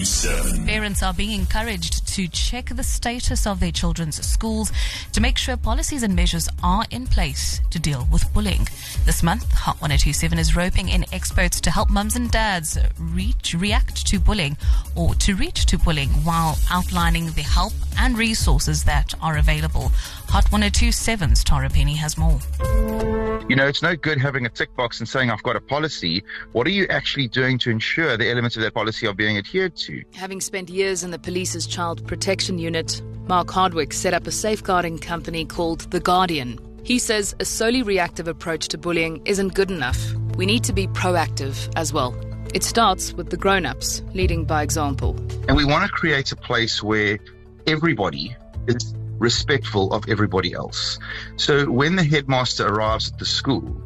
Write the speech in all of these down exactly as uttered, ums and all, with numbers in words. ten twenty-seven. Parents are being encouraged to check the status of their children's schools to make sure policies and measures are in place to deal with bullying. This month, Hot ten twenty-seven is roping in experts to help mums and dads reach, react to bullying or to reach to bullying while outlining the help and resources that are available. Hot ten twenty-seven's Tara Penny has more. You know, it's no good having a tick box and saying, I've got a policy. What are you actually doing to ensure the elements of that policy are being adhered to? Having spent years in the police's child protection unit, Mark Hardwick set up a safeguarding company called The Guardian. He says a solely reactive approach to bullying isn't good enough. We need to be proactive as well. It starts with the grown-ups, leading by example. And we want to create a place where everybody is respectful of everybody else. So when the headmaster arrives at the school,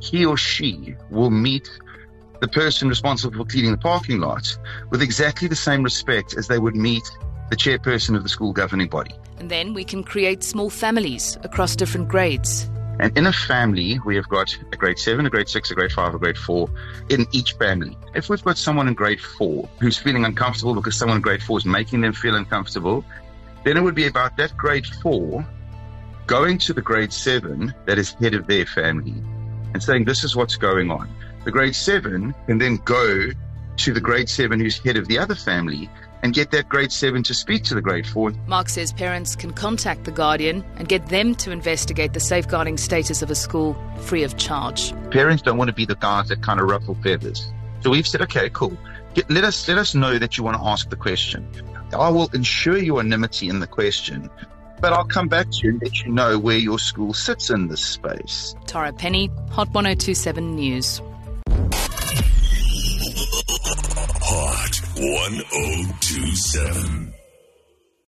he or she will meet the person responsible for cleaning the parking lot with exactly the same respect as they would meet the chairperson of the school governing body. And then we can create small families across different grades. And in a family, we have got a grade seven, a grade six, a grade five, a grade four in each family. If we've got someone in grade four who's feeling uncomfortable because someone in grade four is making them feel uncomfortable, then it would be about that grade four going to the grade seven that is head of their family and saying, this is what's going on. The grade seven can then go to the grade seven who's head of the other family and get that grade seven to speak to the grade four. Mark says parents can contact the Guardian and get them to investigate the safeguarding status of a school free of charge. Parents don't want to be the guys that kind of ruffle feathers. So we've said, okay, cool. Get, let us, let us know that you want to ask the question. I will ensure your anonymity in the question, but I'll come back to you and let you know where your school sits in this space. Tara Penny, Hot ten twenty-seven News. Hot ten twenty-seven.